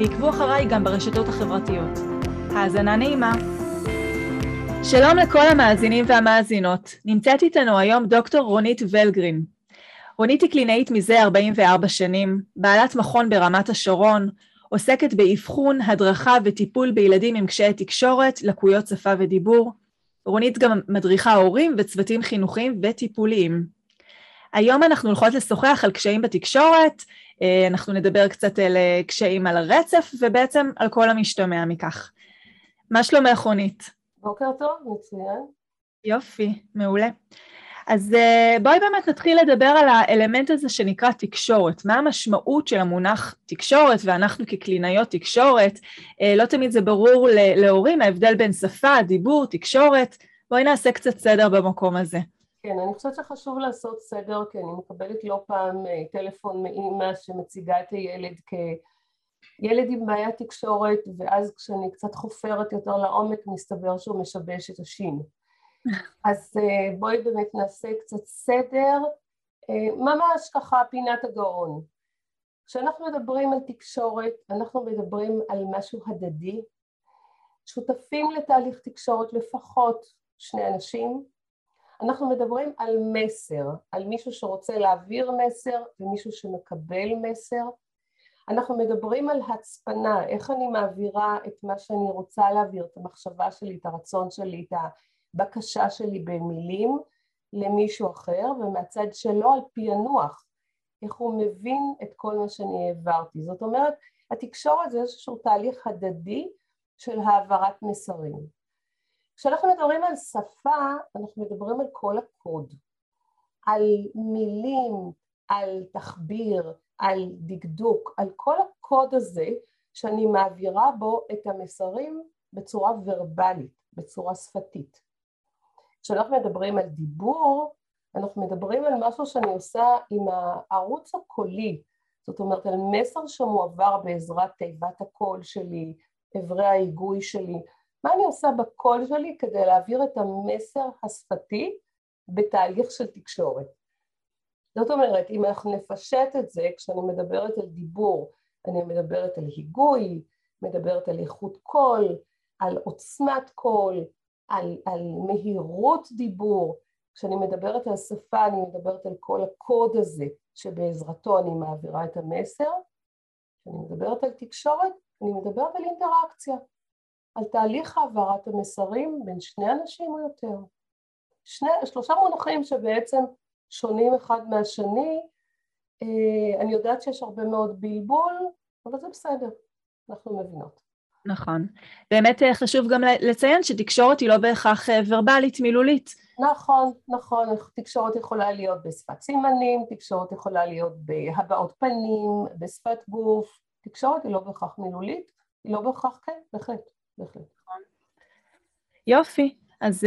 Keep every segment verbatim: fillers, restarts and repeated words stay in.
ועקבו אחריי גם ברשתות החברתיות. האזנה נעימה. שלום לכל המאזינים והמאזינות. נמצאת איתנו היום דוקטור רונית ולגרין. רונית היא קלינאית מזה ארבעים וארבע שנים, בעלת מכון ברמת השרון, עוסקת באבחון, הדרכה וטיפול בילדים עם קשיי תקשורת, לקויות שפה ודיבור. רונית גם מדריכה הורים וצוותים חינוכיים וטיפוליים. היום אנחנו הולכות לשוחח על קשיים בתקשורת, אנחנו נדבר קצת על קשיים על הרצף, ובעצם על כל המשתמע מכך. מה שלומך רונית? בוקר טוב, מצוין. יופי, מעולה. אז בואי באמת נתחיל לדבר על האלמנט הזה שנקרא תקשורת. מה המשמעות של המונח תקשורת, ואנחנו כקלינאיות תקשורת, לא תמיד זה ברור להורים, ההבדל בין שפה, דיבור, תקשורת. בואי נעשה קצת סדר במקום הזה. כן, אני חושבת שחשוב לעשות סדר, כי אני מקבלת לא פעם טלפון מאמא שמציגה את הילד כילד עם בעיה תקשורת, ואז כשאני קצת חופרת יותר לעומק, מסתבר שהוא משבש את השין. אז בואי באמת נעשה קצת סדר, ממש ככה פינת הגאון. כשאנחנו מדברים על תקשורת, אנחנו מדברים על משהו הדדי, שותפים לתהליך תקשורת לפחות שני אנשים, אנחנו מדברים על מסר, על מישהו שרוצה להעביר מסר ומישהו שמקבל מסר. אנחנו מדברים על הצפנה, איך אני מעבירה את מה שאני רוצה להעביר, את המחשבה שלי, את הרצון שלי, את הבקשה שלי במילים למישהו אחר, ומהצד שלו על פענוח, איך הוא מבין את כל מה שאני העברתי. זאת אומרת, התקשורת זה איזשהו תהליך הדדי של העברת מסרים. כשאנחנו מדברים על שפה, אנחנו מדברים על כל הקוד, על מילים, על תחביר, על דקדוק, על כל הקוד הזה שאני מעבירה בו את המסרים בצורה ורבלית, בצורה שפתית. כשאנחנו מדברים על דיבור, אנחנו מדברים על משהו שאני עושה עם הערוץ הקולי, זאת אומרת על מסר שמועבר בעזרת תיבת הקול שלי, עברי ההיגוי שלי, מה אני עושה בקול שלי כדי להעביר את המסר השפתי בתהליך של תקשורת. זאת אומרת, אם אנחנו נפשט את זה, כשאני מדברת על דיבור, אני מדברת על היגוי, מדברת על איכות קול, על עוצמת קול, על, על מהירות דיבור. כשאני מדברת על שפה, אני מדברת על כל הקוד הזה, שבעזרתו אני מעבירה את המסר. כשאני מדברת על תקשורת, אני מדברת על אינטראקציה. על תהליך העברת המסרים בין שני אנשים או יותר. שני, שלושה מונחים שבעצם שונים אחד מהשני, אני יודעת שיש הרבה מאוד בלבול, אבל זה בסדר, אנחנו מבינות. נכון. באמת חשוב גם לציין שתקשורת היא לא בהכרח ורבלית, מילולית. נכון, נכון. תקשורת יכולה להיות בשפת סימנים, תקשורת יכולה להיות בהבעות פנים, בשפת גוף. תקשורת היא לא בהכרח מילולית, היא לא בהכרח כן, בהחלט. יופי, אז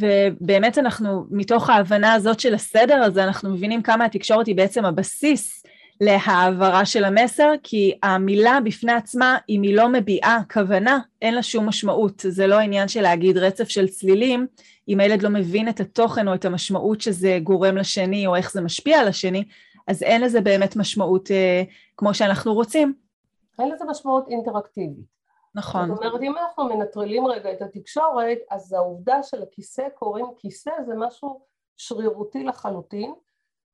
ובאמת אנחנו מתוך ההבנה הזאת של הסדר הזה אנחנו מבינים כמה התקשורת היא בעצם הבסיס להעברה של המסר, כי המילה בפני עצמה אם היא לא מביעה כוונה אין לה שום משמעות, זה לא עניין של להגיד רצף של צלילים אם הילד לא מבין את התוכן או את המשמעות שזה גורם לשני או איך זה משפיע על השני, אז אין לזה באמת משמעות אה, כמו שאנחנו רוצים, אין לזה משמעות אינטראקטיבית. נכון. זאת אומרת, אם אנחנו מנטרלים רגע את התקשורת, אז העובדה של הכיסא, קוראים כיסא, זה משהו שרירותי לחלוטין,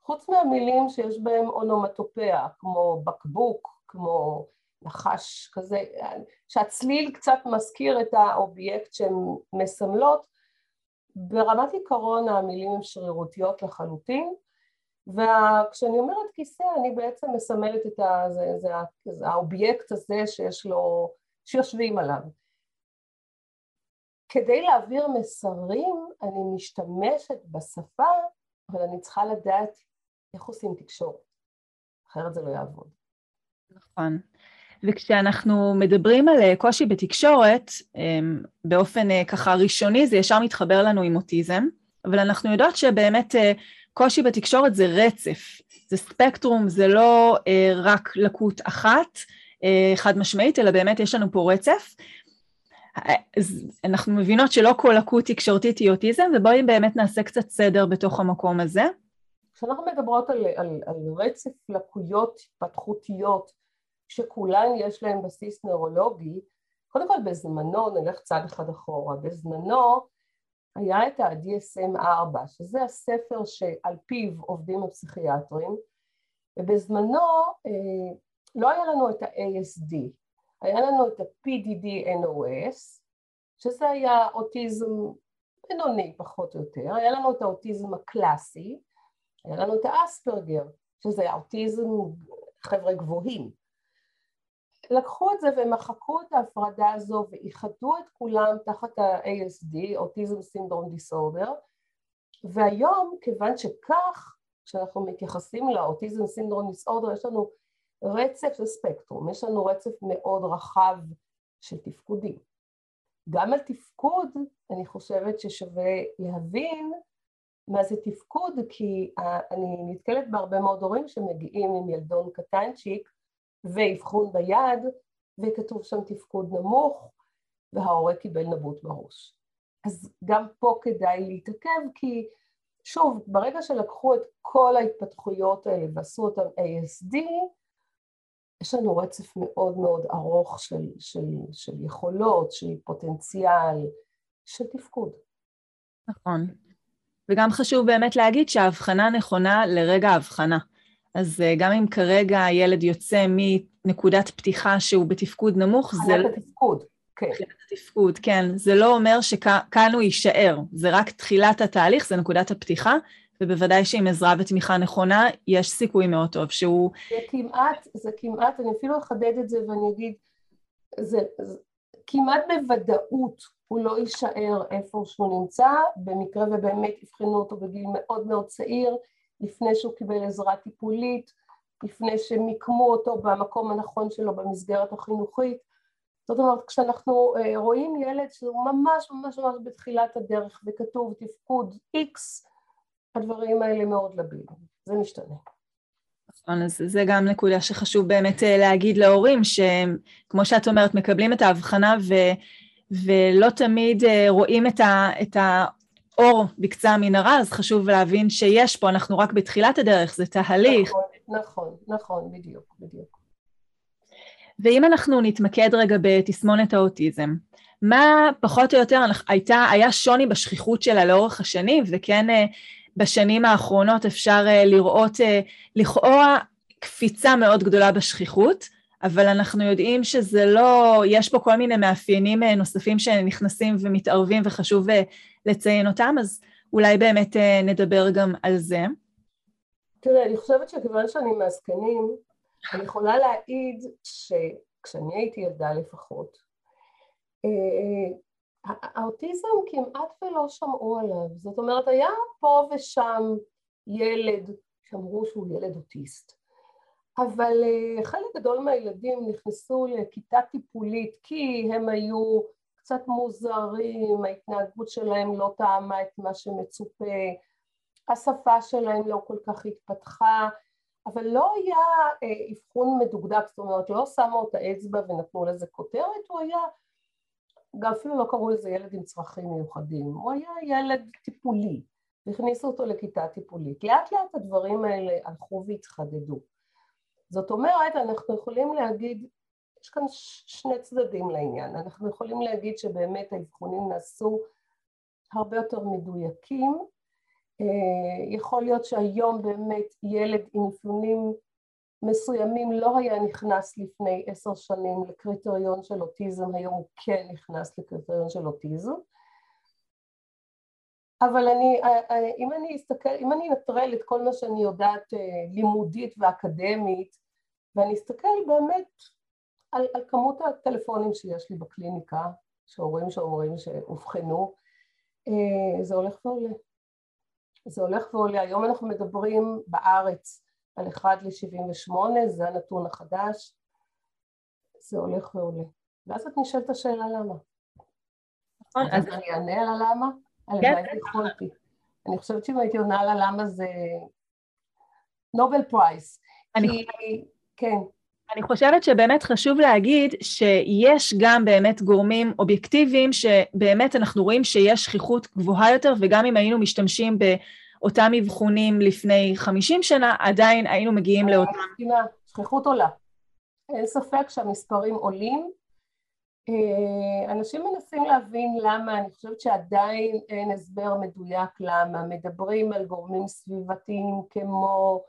חוץ מהמילים שיש בהם אונומטופיה, כמו בקבוק, כמו נחש כזה, שהצליל קצת מזכיר את האובייקט שהן מסמלות, ברמת עיקרון המילים הן שרירותיות לחלוטין, וכשאני אומרת כיסא, אני בעצם מסמלת את ה... זה, זה, זה, האובייקט הזה שיש לו... שיושבים עליו. כדי להעביר מסרים, אני משתמשת בשפה, אבל אני צריכה לדעת איך עושים תקשורת. אחרת זה לא יעבוד. נכון. וכשאנחנו מדברים על קושי בתקשורת, באופן ככה ראשוני, זה ישר מתחבר לנו עם אוטיזם, אבל אנחנו יודעות שבאמת קושי בתקשורת זה רצף, זה ספקטרום, זה לא רק לקות אחת, חד משמעית, אלא באמת יש לנו פה רצף. אנחנו מבינות שלא כל לקות תקשורתית היא אוטיזם, ובואי באמת נעשה קצת סדר בתוך המקום הזה. כשאנחנו מדברות על, על, על רצף לקויות התפתחותיות, שכולן יש להן בסיס נוירולוגי, קודם כל בזמנו, נלך צד אחד אחורה, בזמנו היה את ה-די אס אם ארבע, שזה הספר שעל פיו עובדים הפסיכיאטרים, ובזמנו אה, לא היה לנו את ה-איי אס די, היה לנו את ה-פי די די אן או אס, שזה היה אוטיזם בינוני פחות או יותר, היה לנו את האוטיזם הקלאסי, היה לנו את האספרגר, שזה היה אוטיזם חבר'ה גבוהים. לקחו את זה ומחקו את ההפרדה הזו ואיחדו את כולם תחת ה-איי אס די, אוטיזם סינדרום דיסורדר, והיום כיוון שכך, כשאנחנו מתייחסים לאוטיזם סינדרום דיסורדר, יש לנו רצף וספקטרום, יש לנו רצף מאוד רחב של תפקודים. גם על תפקוד אני חושבת ששווה להבין מה זה תפקוד, כי אני נתקלת בהרבה מאוד הורים שמגיעים עם ילדון קטנצ'יק ואבחון ביד, וכתוב שם תפקוד נמוך, וההורה קיבל נבוט בראש. אז גם פה כדאי להתעכב, כי שוב, ברגע שלקחו את כל ההתפתחויות האלה ועשו אותם איי אס די, יש לנו רצף מאוד מאוד ארוך של, של, של יכולות, של פוטנציאל, של תפקוד. נכון. וגם חשוב באמת להגיד שההבחנה נכונה לרגע ההבחנה. אז גם אם כרגע הילד יוצא מנקודת פתיחה שהוא בתפקוד נמוך, זה לא תפקוד, כן. תפקוד, כן. זה לא אומר שכאן הוא יישאר, זה רק תחילת התהליך, זה נקודת הפתיחה, ובוודאי שעם עזרה ותמיכה נכונה, יש סיכוי מאוד טוב שהוא... זה כמעט, זה כמעט, אני אפילו אחדד את זה ואני אגיד, זה, זה כמעט בוודאות הוא לא יישאר איפה שהוא נמצא, במקרה ובאמת הבחינו אותו בגיל מאוד מאוד צעיר, לפני שהוא קיבל עזרה טיפולית, לפני שמיקמו אותו במקום הנכון שלו, במסגרת החינוכית. זאת אומרת, כשאנחנו רואים ילד שהוא ממש ממש ממש בתחילת הדרך, וכתוב תפקוד X, הדברים האלה מאוד לבינו, זה משתנה. אז זה גם נקודה שחשוב באמת להגיד להורים, שכמו שאת אומרת, מקבלים את ההבחנה ו... ולא תמיד רואים את ה... את ה... אור בקצה המנהרה, אז חשוב להבין שיש פה, אנחנו רק בתחילת הדרך, זה תהליך. נכון, נכון, נכון, בדיוק, בדיוק. ואם אנחנו נתמקד רגע בתסמונת האוטיזם, מה פחות או יותר הייתה, היה שוני בשכיחות שלה לאורך השנים, וכן בשנים האחרונות אפשר לראות, לכאורה קפיצה מאוד גדולה בשכיחות, אבל אנחנו יודעים שזה לא, יש פה כל מיני מאפיינים נוספים שנכנסים ומתערבים וחשוב לציין אותם, אז אולי באמת נדבר גם על זה. תראה, אני חושבת שכיוון שאני מהזקנים, אני יכולה להעיד שכשאני הייתי ילדה לפחות, האוטיזם כמעט ולא שמעו עליו, זאת אומרת, היה פה ושם ילד, שאמרו שהוא ילד אוטיסט. אבל חלק גדול מהילדים נכנסו לכיתה טיפולית, כי הם היו קצת מוזרים, ההתנהגות שלהם לא טעמה את מה שמצופה, השפה שלהם לא כל כך התפתחה, אבל לא היה אבחון מדוקדק, זאת אומרת, לא שמו את האצבע ונתנו לזה כותרת, הוא היה, גם אפילו לא קראו לזה ילד עם צרכים מיוחדים, הוא היה ילד טיפולי, הכניסו אותו לכיתה טיפולית. לאט לאט הדברים האלה הלכו והתחדדו. זאת אומרת, אנחנו יכולים להגיד, יש כאן שני צדדים לעניין, אנחנו יכולים להגיד שבאמת האבחונים נעשו הרבה יותר מדויקים, יכול להיות שהיום באמת ילד עם אפיונים מסוימים לא היה נכנס לפני עשר שנים לקריטריון של אוטיזם, היום הוא כן נכנס לקריטריון של אוטיזם, אבל אני, אם אני אסתכל, אם אני נטרל את כל מה שאני יודעת לימודית ואקדמית, ואני אסתכל באמת על, על כמות הטלפונים שיש לי בקליניקה, שהורים שאומרים שהובחנו, זה הולך ועולה. זה הולך ועולה. היום אנחנו מדברים בארץ על אחד ל-שבעים ושמונה, זה הנתון החדש. זה הולך ועולה. ואז את נשאלת השאלה למה. נכון, אז אני אענה על הלמה? הלוואי יכולתי. אני חושבת שאם הייתי עונה על הלמה זה נובל פרייס. כן. אני חושבת שבאמת חשוב להגיד שיש גם באמת גורמים אובייקטיביים שבאמת אנחנו רואים שיש שכיחות גבוהה יותר, וגם אם היינו משתמשים באותם מבחונים לפני חמישים שנה, עדיין היינו מגיעים לאותם. שכיחות עולה. אין ספק שהמספרים עולים. אנשים מנסים להבין למה, אני חושבת שעדיין אין הסבר מדויק למה. מדברים על גורמים סביבתיים כמו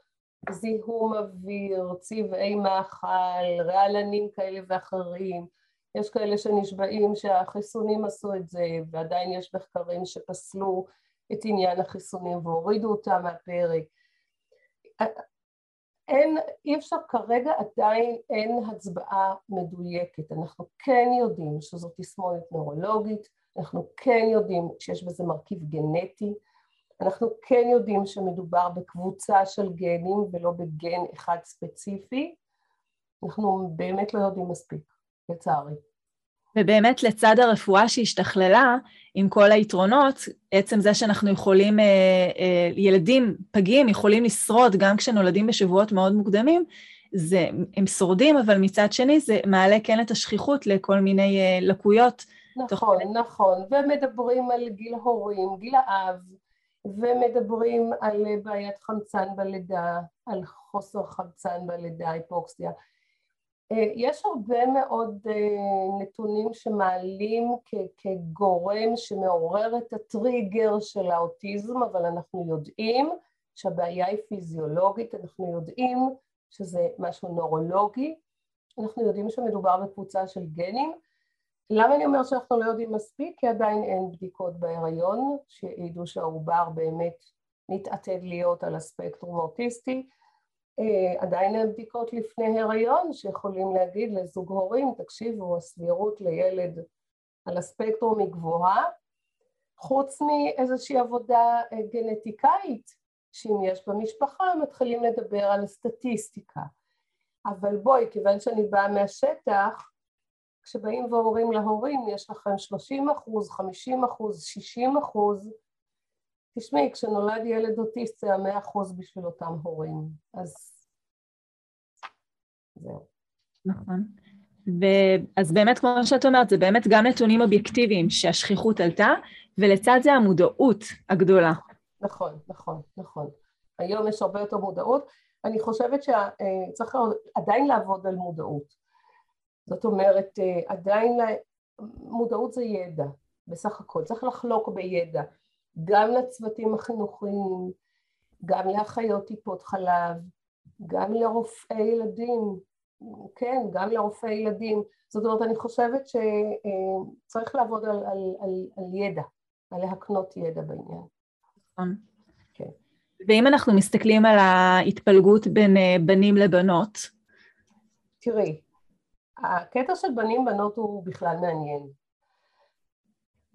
זיהום אוויר, צבעי מאכל, רעלנים כאלה ואחרים. יש כאלה שנשבעים שהחיסונים עשו את זה, ועדיין יש מחקרים שפסלו את עניין החיסונים והורידו אותם מהפרק. אין, אי אפשר כרגע, עדיין אין הצבעה מדויקת. אנחנו כן יודעים שזאת תסמונת נוירולוגית, אנחנו כן יודעים שיש בזה מרכיב גנטי, אנחנו כן יודעים שמדובר בקבוצה של גנים ולא בגן אחד ספציפי, אנחנו באמת לא יודעים מספיק, לצערי. ובאמת לצד הרפואה שהשתכללה, עם כל היתרונות, עצם זה שאנחנו יכולים, ילדים פגים יכולים לשרוד גם כשנולדים בשבועות מאוד מוקדמים, זה, הם שורדים, אבל מצד שני זה מעלה כן את השכיחות לכל מיני לקויות. נכון, תוך... נכון, ומדברים על גיל הורים, גיל האב, ומדברים על בעיית חמצן בלידה, על חוסר חמצן בלידה, היפוקסיה. יש הרבה מאוד נתונים שמעלים כ- כגורם שמעורר את הטריגר של האוטיזם, אבל אנחנו יודעים שהבעיה היא פיזיולוגית, אנחנו יודעים שזה משהו נורולוגי, אנחנו יודעים שמדובר בקבוצה של גנים. למה אני אומר שאנחנו לא יודעים מספיק? כי עדיין אין בדיקות בהיריון שידעו שהעובר באמת נתעתד להיות על הספקטרום האוטיסטי, עדיין אין בדיקות לפני הריון שיכולים להגיד לזוג הורים, תקשיבו, הסבירות לילד על הספקטרום היא גבוהה, חוץ מאיזושהי עבודה גנטיקאית, שאם יש במשפחה מתחילים לדבר על הסטטיסטיקה. אבל בואי, כיוון שאני באה מהשטח, כשבאים והורים להורים, יש לכם שלושים אחוז, חמישים אחוז, שישים אחוז, תשמעי, כשנולד ילד אוטיסט זה מאה אחוז בשביל אותם הורים, אז זהו. נכון, אז באמת כמו שאת אומרת, זה באמת גם נתונים אובייקטיביים שהשכיחות עלתה, ולצד זה המודעות הגדולה. נכון, נכון, נכון. היום יש הרבה יותר מודעות, אני חושבת שצריך עדיין לעבוד על מודעות. זאת אומרת, עדיין מודעות זה ידע, בסך הכל, צריך לחלוק בידע. גם לצוותים החינוכיים, גם לאחיות טיפות חלב, גם לרופאי ילדים, כן, גם לרופאי ילדים. זאת אומרת, אני חושבת שצריך לעבוד על, על, על, על ידע, על להקנות ידע בעניין. נכון. כן. ואם אנחנו מסתכלים על ההתפלגות בין בנים לבנות? תראי, הקטע של בנים בנות הוא בכלל מעניין.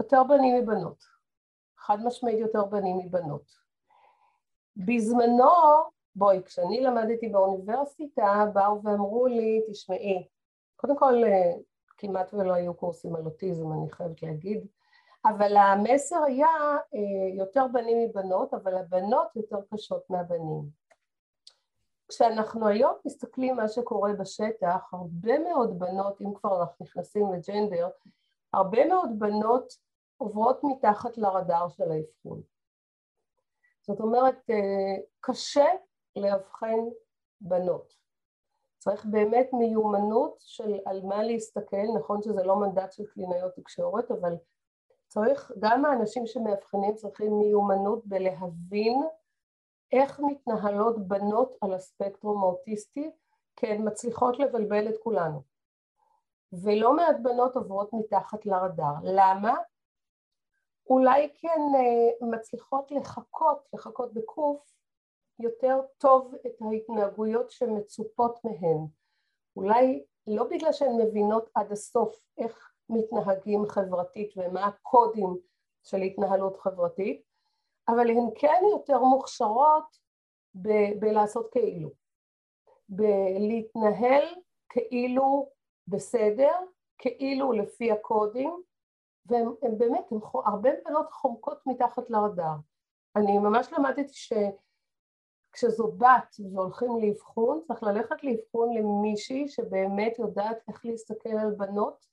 יותר בנים מבנות. חד משמעית יותר בנים מבנות. בזמנו, בואי, כשאני למדתי באוניברסיטה, באו ואמרו לי, תשמעי, קודם כל, כמעט ולא היו קורסים על אוטיזם, אני חייבת להגיד, אבל המסר היה יותר בנים מבנות, אבל הבנות יותר קשות מהבנים. כשאנחנו היום מסתכלים מה שקורה בשטח, הרבה מאוד בנות, אם כבר אנחנו נכנסים לג'נדר, הרבה מאוד בנות, עוברות מתחת לרדאר של האבחון. זאת אומרת, קשה לאבחן בנות. צריך באמת מיומנות של על מה להסתכל, נכון שזה לא מנדט של קלינאיות תקשורת, אבל צריך, גם האנשים שמאבחנים צריכים מיומנות בלהבין איך מתנהלות בנות על הספקטרום האוטיסטי, כי הן מצליחות לבלבל את כולנו. ולא מעט בנות עוברות מתחת לרדאר. למה? אולי כן מצליחות לחכות, לחכות בקוף, יותר טוב את ההתנהגויות שמצופות מהן. אולי לא בגלל שהן מבינות עד הסוף איך מתנהגים חברתית ומה הקודים של התנהלות חברתית, אבל הן כן יותר מוכשרות ב- בלעשות כאילו, בלהתנהל כאילו בסדר, כאילו לפי הקודים, והם הם באמת, הם, הרבה בנות חומקות מתחת לרדאר. אני ממש למדתי שכשזו בת והולכים לאבחון, צריך ללכת לאבחון למישהי שבאמת יודעת איך להסתכל על בנות,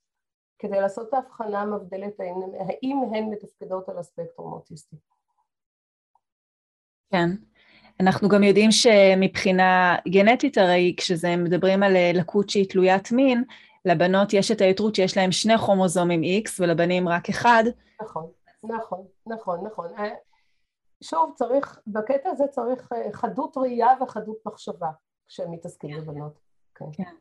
כדי לעשות את ההבחנה המבדלת, האם הן מתפקדות על הספקטרום האוטיסטי. כן. אנחנו גם יודעים שמבחינה גנטית הרי, כשזה מדברים על לקות שהיא תלוית מין, לבנות יש את היתרות שיש להם שני כרומוזומים X, ולבנים רק אחד. נכון, נכון, נכון, נכון. שוב, צריך, בקטע הזה צריך חדות ראייה וחדות מחשבה, כשהם מתעסקים לבנות. כן. כן.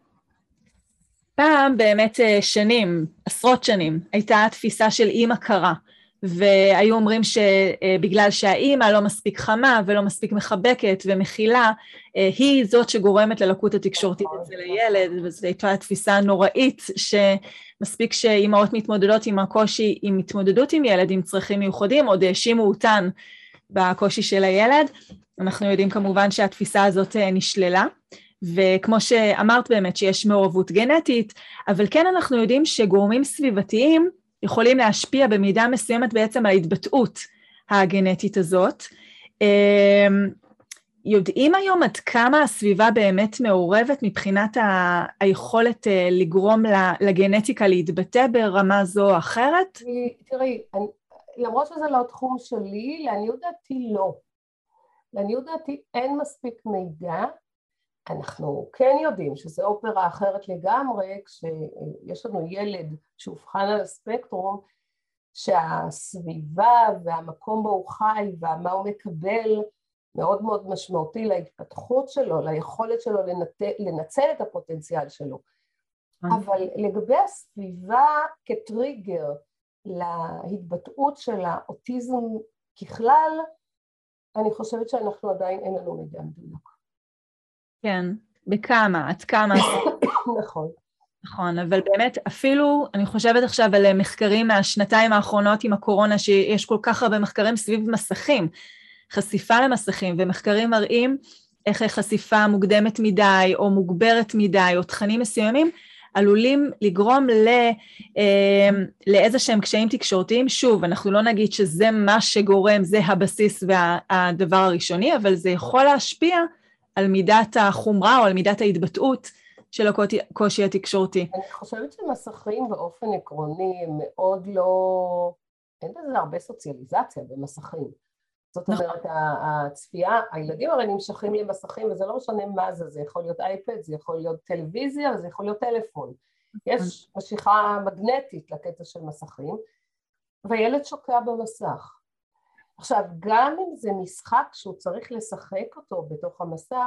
פעם באמת שנים, עשרות שנים, הייתה התפיסה של אימא קרה, והיו אומרים שבגלל שהאימא לא מספיק חמה ולא מספיק מחבקת ומכילה, היא זאת שגורמת ללקות התקשורתית אצל הילד, וזו הייתה התפיסה הנוראית שמספיק שאימהות מתמודדות עם הקושי, עם התמודדות עם ילד, עם צרכים מיוחדים, עוד האשימו אותן בקושי של הילד. אנחנו יודעים כמובן שהתפיסה הזאת נשללה, וכמו שאמרת באמת שיש מעורבות גנטית, אבל כן אנחנו יודעים שגורמים סביבתיים יכולים להשפיע במידה מסוימת בעצם על ההתבטאות הגנטית הזאת. יודעים היום עד כמה הסביבה באמת מעורבת מבחינת ה- היכולת לגרום לגנטיקה להתבטא ברמה זו או אחרת? תראי, אני, למרות שזה לא תחום שלי, לעניות דעתי לא. לעניות דעתי אין מספיק מידע. אנחנו כן יודעים שזו אופרה אחרת לגמרי, כשיש לנו ילד שהובחן על הספקטרום, שהסביבה והמקום בו הוא חי ומה הוא מקבל מאוד מאוד משמעותי להתפתחות שלו, ליכולת שלו לנת... לנצל את הפוטנציאל שלו. אבל לגבי הסביבה כטריגר להתבטאות של האוטיזם ככלל, אני חושבת שאנחנו עדיין אין לנו מידע מדויק. כן, בכמה, עד כמה. נכון. נכון, אבל באמת אפילו, אני חושבת עכשיו על מחקרים מהשנתיים האחרונות עם הקורונה, שיש כל כך הרבה מחקרים סביב מסכים, חשיפה למסכים, ומחקרים מראים איך חשיפה מוקדמת מדי, או מוגברת מדי, או תכנים מסוימים, עלולים לגרום לאיזה שהם קשיים תקשורתיים. שוב, אנחנו לא נגיד שזה מה שגורם, זה הבסיס והדבר הראשוני, אבל זה יכול להשפיע על מידת החומרה או על מידת ההתבטאות של הקושי התקשורתי. אני חושבת שמסכים באופן עקרוני מאוד לא... אין לזה הרבה סוציאליזציה במסכים. זאת אומרת, הצפייה, הילדים הרי נמשכים למסכים, וזה לא משנה מה זה, זה יכול להיות אייפד, זה יכול להיות טלוויזיה, זה יכול להיות טלפון. יש משיכה מגנטית לקטע של מסכים, והילד שוקע במסך. עכשיו, גם אם זה משחק שהוא צריך לשחק אותו בתוך המסך,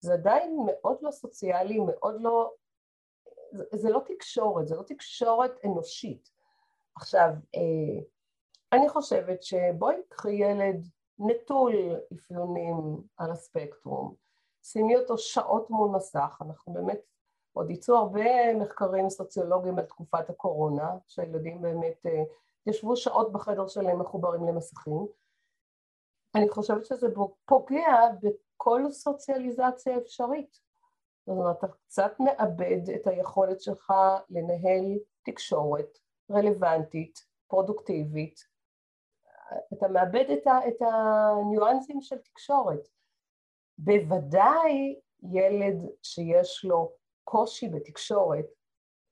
זה עדיין מאוד לא סוציאלי, מאוד לא... זה, זה לא תקשורת, זה לא תקשורת אנושית. עכשיו, אה, אני חושבת שבואי קחי ילד נטול אפיונים על הספקטרום, שימי אותו שעות מול מסך, אנחנו באמת עוד ייצאו הרבה מחקרים סוציולוגיים על תקופת הקורונה, שהילדים באמת אה, ישבו שעות בחדר שלהם מחוברים למסכים, אני חושבת שזה פוגע בכל סוציאליזציה אפשרית. זאת אומרת, אתה קצת מאבד את היכולת שלך לנהל תקשורת רלוונטית, פרודוקטיבית. אתה מאבד את, ה, את הניואנסים של תקשורת. בוודאי ילד שיש לו קושי בתקשורת,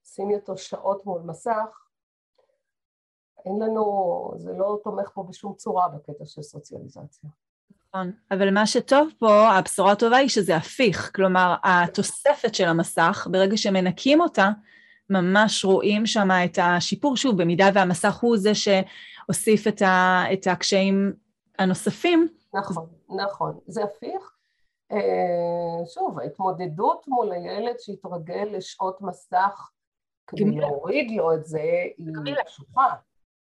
שימי אותו שעות מול מסך, אין לנו, זה לא תומך פה בשום צורה בקטע של סוציאליזציה. נכון, אבל מה שטוב פה, הבשורה הטובה היא שזה הפיך, כלומר התוספת של המסך, ברגע שמנקים אותה, ממש רואים שם את השיפור, שוב, במידה והמסך הוא זה שאוסיף את, ה, את הקשיים הנוספים. נכון, נכון, זה הפיך. שוב, ההתמודדות מול הילד שהתרגל לשעות מסך, כדי להוריד לו את זה, היא שוחה.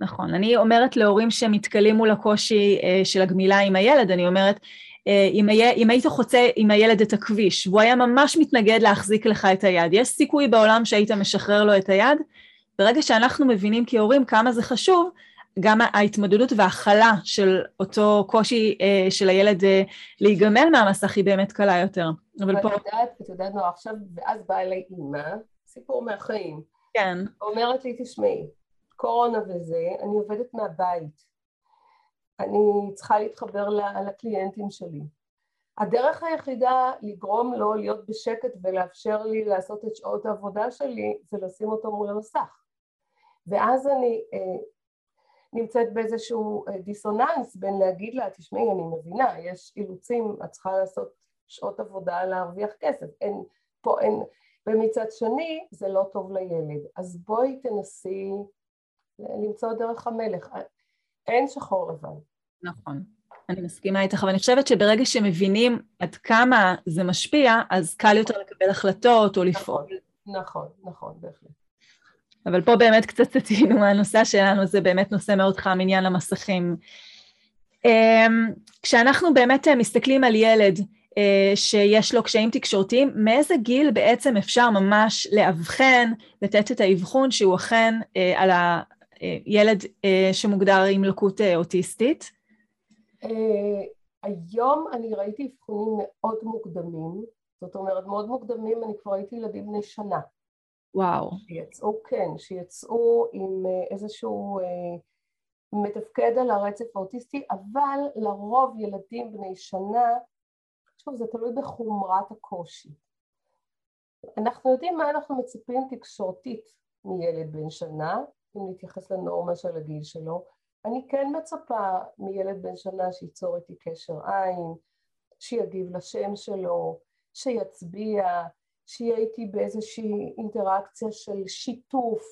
נכון. אני אומרת להורים שמתקלים מול הקושי של הגמילה עם הילד, אני אומרת, אם היית חוצה עם הילד את הכביש, והוא היה ממש מתנגד להחזיק לך את היד, יש סיכוי בעולם שהיית משחרר לו את היד? ברגע שאנחנו מבינים כהורים כמה זה חשוב, גם ההתמודדות וההכלה של אותו קושי של הילד להיגמל מהמסך היא באמת קלה יותר. אבל פה... את יודעת, נועה, עכשיו, ואז באה אליי אימא, סיפור מהחיים. כן. אומרת לי, תשמעי, קורונה וזה, אני עובדת מהבית. אני צריכה להתחבר לקליינטים שלי. הדרך היחידה לגרום לו להיות בשקט ולאפשר לי לעשות את שעות העבודה שלי, זה לשים אותו מול המסך. ואז אני אה, נמצאת באיזשהו דיסוננס בין להגיד לה, תשמעי, אני מבינה, יש אילוצים, את צריכה לעשות שעות עבודה להרוויח כסף. אין, פה אין. ומצד שני, זה לא טוב לילד. אז בואי תנסי למצוא דרך המלך. אין שחור לבן. נכון. אני מסכימה איתך, אבל אני חושבת שברגע שמבינים עד כמה זה משפיע, אז קל יותר לקבל החלטות או לפעול. נכון, נכון, בהחלט. אבל פה באמת קצת תתינו, הנושא שלנו זה באמת נושא מאוד חם, עניין למסכים. כשאנחנו באמת מסתכלים על ילד שיש לו קשיים תקשורתיים, מאיזה גיל בעצם אפשר ממש לאבחן, לתת את האבחון שהוא אכן על הילד שמוגדר עם לקות אוטיסטית? Uh, היום אני ראיתי אבחונים מאוד מוקדמים, זאת אומרת מאוד מוקדמים, אני כבר ראיתי ילדים בני שנה. וואו. שיצאו, כן, שיצאו עם uh, איזשהו uh, מתפקד על הרצף האוטיסטי, אבל לרוב ילדים בני שנה, עכשיו זה תלוי בחומרת הקושי. אנחנו יודעים מה אנחנו מצפים תקשורתית מילד בן שנה, אם נתייחס לנורמה של הגיל שלו, אני כן מצפה מילד בן שנה שיצור איתי קשר עין, שיגיב לשם שלו, שיצביע, שיהיה איתי באיזושהי אינטראקציה של שיתוף,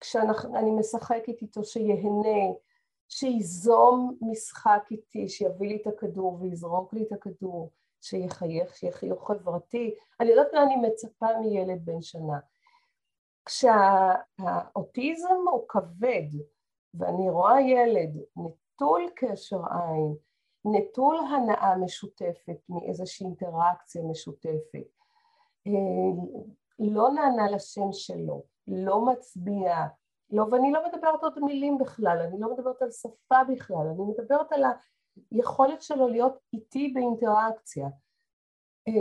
כשאני משחקת איתו שיהנה, שיזום משחק איתי, שיביא לי את הכדור ויזרוק לי את הכדור, שיחייך, שיהיה חיוך חברתי. אני יודעת מה אני מצפה מילד בן שנה. כשהאוטיזם הוא כבד, ואני רואה ילד נטול קשר עין, נטול הנאה משותפת מאיזושהי אינטראקציה משותפת, לא נענה לשם שלו, לא מצביע, לא, ואני לא מדברת עוד מילים בכלל, אני לא מדברת על שפה בכלל, אני מדברת על היכולת שלו להיות איתי באינטראקציה.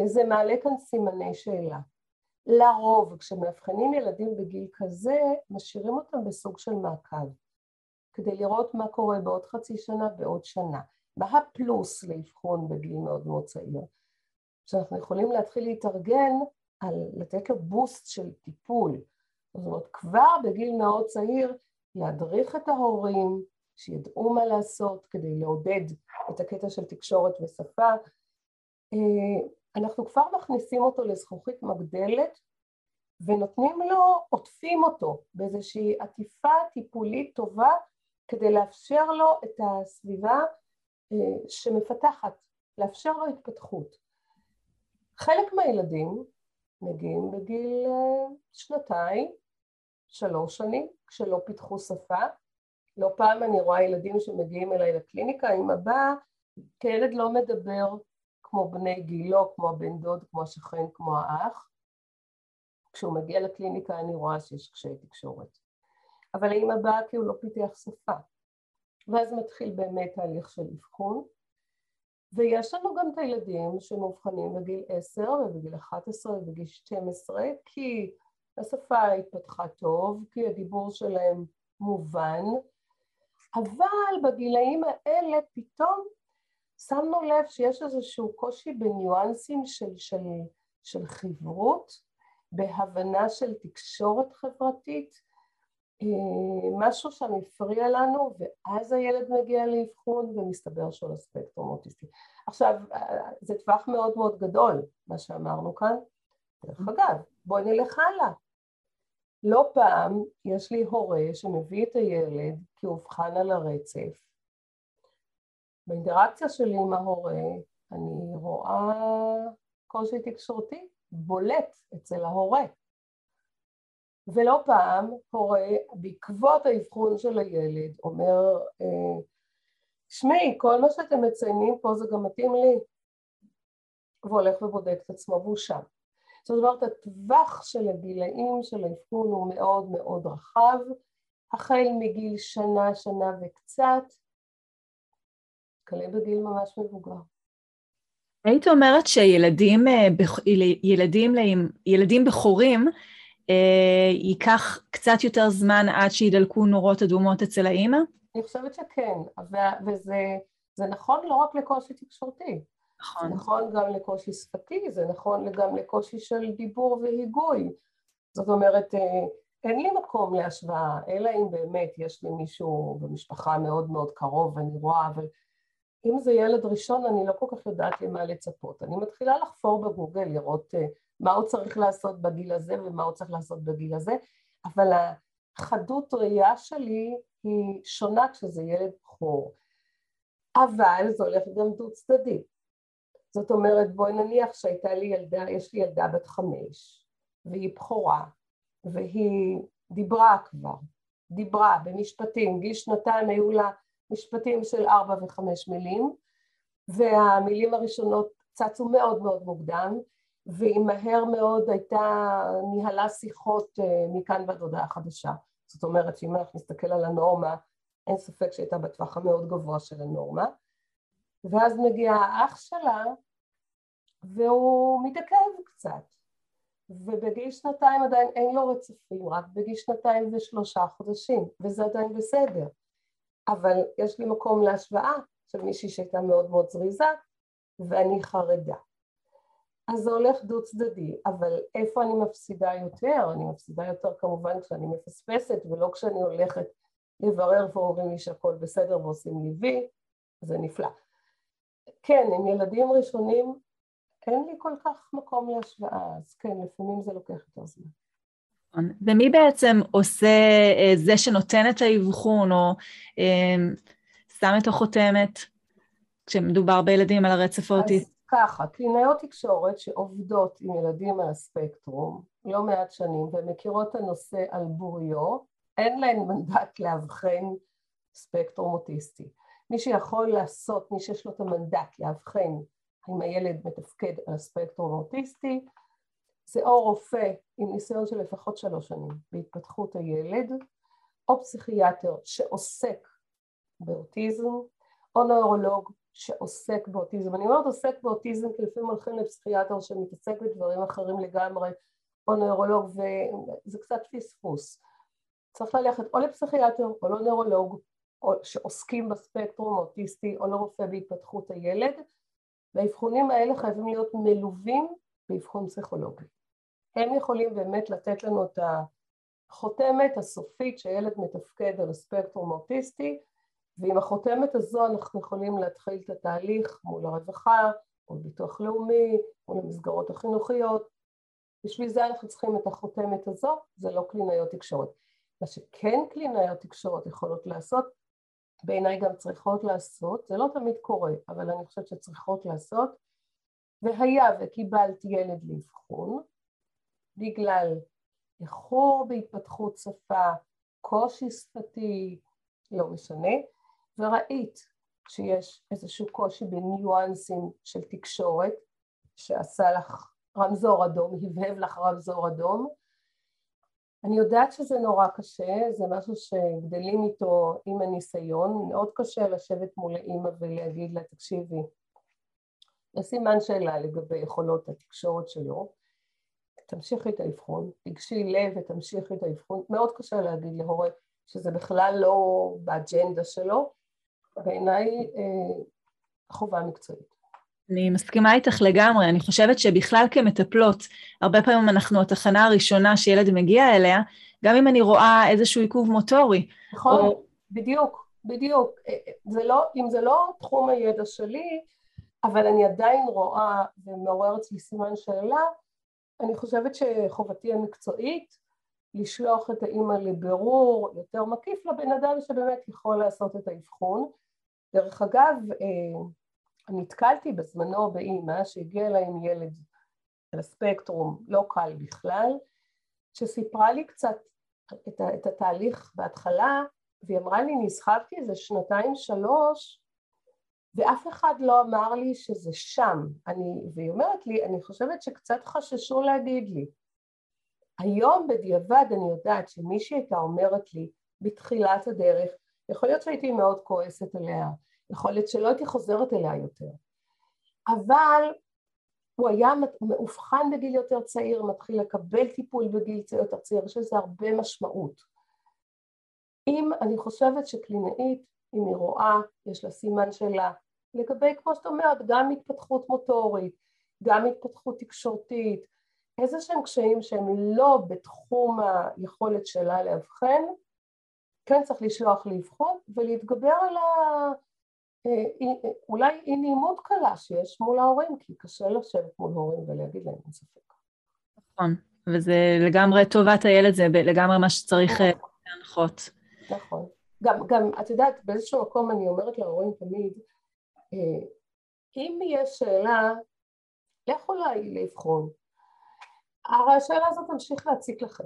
זה מעלה כאן סימני שאלה. לרוב, כשמאבחנים ילדים בגיל כזה, משאירים אותם בסוג של מעקב, כדי לראות מה קורה בעוד חצי שנה, בעוד שנה. מה הפלוס לאבחון בגיל מאוד מאוד צעיר? שאנחנו יכולים להתחיל להתארגן על לתת לו בוסט של טיפול. זאת אומרת, כבר בגיל מאוד צעיר, להדריך את ההורים, שידעו מה לעשות כדי לעודד את הקטע של תקשורת ושפה, אנחנו כבר מכניסים אותו לזכוכית מגדלת, ונותנים לו, עוטפים אותו באיזושהי עטיפה טיפולית טובה, כדי לאפשר לו את הסביבה שמפתחת, לאפשר לו התפתחות. חלק מהילדים מגיעים בגיל שנתיים, שלוש שנים, כשלא פיתחו שפה. לא פעם אני רואה ילדים שמגיעים אליי לקליניקה, עם הבא, כילד לא מדבר, כמו בני גילו, כמו הבן דוד, כמו השכן, כמו האח. כשהוא מגיע לקליניקה אני רואה שיש קשיי תקשורת. אבל האמא באה כי הוא לא פיתח שפה. ואז מתחיל באמת תהליך של אבחון. ויש לנו גם את הילדים שמאובחנים בגיל עשר ובגיל אחת עשרה ובגיל שתים עשרה, כי השפה התפתחה טוב, כי הדיבור שלהם מובן. אבל בגילאים האלה פתאום, שמנו לב שיש איזשהו קושי בניואנסים של, של, של חברות, בהבנה של תקשורת חברתית, משהו שם הפריע לנו, ואז הילד מגיע לאבחון ומסתבר שהוא לספקטרום אוטיסטי. עכשיו, זה טווח מאוד מאוד גדול, מה שאמרנו כאן. דרך אגב, בואי נלך הלאה. לא פעם יש לי הורה שמביא את הילד כי הוא אובחן על הרצף, באינטראקציה שלי עם ההורה, אני רואה קושי תקשורתי בולט אצל ההורה. ולא פעם הורה בעקבות האבחון של הילד אומר, שמי, כל מה שאתם מציינים פה זה גם מתאים לי, והולך ובודק את עצמו והוא שם. זאת אומרת, הטווח של הגילאים של האבחון הוא מאוד מאוד רחב, החל מגיל שנה, שנה וקצת, כלה בגיל ממש מבוגר. היית אומרת שילדים ילדים, ילדים בחורים ייקח קצת יותר זמן עד שידלקו נורות אדומות אצל האמא? אני חושבת שכן, וזה זה נכון לא רק לקושי תקשורתי. נכון. זה נכון גם לקושי שפתי, זה נכון גם לקושי של דיבור והיגוי. זאת אומרת, אין לי מקום להשוואה, אלא אם באמת יש לי מישהו במשפחה מאוד מאוד קרוב ואני רואה, אבל אם זה ילד ראשון אני לא כל כך יודעת למה לצפות. אני מתחילה לחפור בגוגל, לראות מה הוא צריך לעשות בגיל הזה ומה הוא צריך לעשות בגיל הזה, אבל החדות ראייה שלי היא שונה כשזה ילד בחור. אבל זה הולך גם דו צדדי. זאת אומרת, בואי נניח שהייתה לי ילדה, יש לי ילדה בת חמש, והיא בחורה, והיא דיברה כבר, דיברה במשפטים, גיל שנתיים היו לה משפטים של ארבע וחמש מילים, והמילים הראשונות צצו מאוד מאוד מוקדם, והיא מהר מאוד הייתה ניהלה שיחות מכאן ועד הודעה חדשה. זאת אומרת שאם אנחנו נסתכל על הנורמה, אין ספק שהייתה בטווח המאוד גבוה של הנורמה, ואז מגיע האח שלה, והוא מתעכב קצת, ובגיל שנתיים עדיין אין לו רצפים, רק בגיל שנתיים ושלושה חודשים, וזה עדיין בסדר. אבל יש לי מקום להשוואה של מישהי שהייתה מאוד מאוד זריזה, ואני חרדה. אז זה הולך דו צדדי, אבל איפה אני מפסידה יותר? אני מפסידה יותר כמובן כשאני מפספסת, ולא כשאני הולכת לברר ואומרים לי שהכל בסדר ועושים לי וי, זה נפלא. כן, עם ילדים ראשונים, אין לי כל כך מקום להשוואה, אז כן, לפעמים זה לוקח את הזמן. ומי בעצם עושה זה שנותן את האבחון, או שם את החותמת, כשמדובר בילדים על הרצף האוטיסטי? אז ככה, קלינאיות תקשורת שעובדות עם ילדים על הספקטרום, לא מעט שנים, ומכירות את הנושא על בוריו, אין להן מנדט לאבחן ספקטרום אוטיסטי. מי שיכול לעשות, מי שיש לו את המנדט לאבחן, אם הילד מתפקד על הספקטרום האוטיסטי, זה או רופא עם ניסיון של לפחות שלוש שנים בהתפתחות הילד, או פסיכיאטר שעוסק באוטיזם, או נוירולוג שעוסק באוטיזם. אני אומרת עוסק באוטיזם כי לפעמים הולכים לפסיכיאטר שמתעסק בדברים אחרים לגמרי, או נוירולוג, וזה קצת פספוס. צריך ללכת או לפסיכיאטר או לנוירולוג שעוסקים בספקטרום האוטיסטי, או לרופא בהתפתחות הילד, והאבחונים האלה חייבים להיות מלווים באבחון פסיכולוגי. הם יכולים באמת לתת לנו את החותמת הסופית שהילד מתפקד על הספקטרום האוטיסטי, ועם החותמת הזו אנחנו יכולים להתחיל את התהליך מול הרווחה, מול ביטוח לאומי, מול המסגרות החינוכיות. בשביל זה אנחנו צריכים את החותמת הזו, זה לא קלינאיות תקשורת. מה שכן קלינאיות תקשורת יכולות לעשות, בעיניי גם צריכות לעשות, זה לא תמיד קורה, אבל אני חושבת שצריכות לעשות, והיה וקיבלתי ילד לאבחון, בגלל איחור בהתפתחות שפה, קושי שפתי, לא משנה, וראית שיש איזשהו קושי בניואנסים של תקשורת, שעשה לך רמזור אדום, הבהב לך רמזור אדום, אני יודעת שזה נורא קשה, זה משהו שגדלים איתו עם הניסיון, מאוד קשה לשבת מול האמא ולהגיד לה, תקשיבי, לסימן שאלה לגבי יכולות התקשורת שלו, תמשיכי את האבחון, תגשי לב ותמשיכי את האבחון, מאוד קשה להגיד להורה שזה בכלל לא באג'נדה שלו, בעיניי חובה מקצועית. אני מסכימה איתך לגמרי, אני חושבת שבכלל כמטפלות, הרבה פעמים אנחנו התחנה הראשונה שילד מגיע אליה, גם אם אני רואה איזשהו עיכוב מוטורי. נכון, או... בדיוק, בדיוק. זה לא, אם זה לא תחום הידע שלי, אבל אני עדיין רואה ומעוררת לי סימן שאלה, אני חושבת שחובתי המקצועית, לשלוח את האמא לבירור יותר מקיף לבן אדם שבאמת יכול לעשות את האבחון. דרך אגב, אני התקלתי בזמנו באמא שהגיעה לה עם ילד על הספקטרום, לא קל בכלל, שסיפרה לי קצת את, ה, את התהליך בהתחלה, והיא אמרה לי, נסחבתי איזה שנתיים שלוש, ואף אחד לא אמר לי שזה שם. אני, והיא אומרת לי, אני חושבת שקצת חששו להגיד לי. היום בדיעבד אני יודעת שמישהי הייתה אומרת לי, בתחילת הדרך, יכול להיות שהייתי מאוד כועסת עליה, יכול להיות שלא הייתי חוזרת אליה יותר. אבל הוא היה מאובחן בגיל יותר צעיר, מתחיל לקבל טיפול בגיל יותר צעיר, שזה הרבה משמעות. אם אני חושבת שקלינאית, אם היא רואה, יש לה סימן שלה, לגבי, כמו שאת אומרת, גם התפתחות מוטורית, גם התפתחות תקשורתית, איזה שהם קשיים שהם לא בתחום היכולת שלה להבחן, כן צריך לשלוח לאבחון ולהתגבר על ה... אולי אי נעימות קלה שיש מול ההורים, כי קשה לשבת מול ההורים ולהגיד להם מספק. נכון, וזה לגמרי טובת הילד, זה לגמרי מה שצריך להנחות. נכון. גם, גם, את יודעת, באיזשהו מקום אני אומרת להורים תמיד, אם יש שאלה, לך אולי לאבחון. הרי השאלה הזאת תמשיך להציק לכם.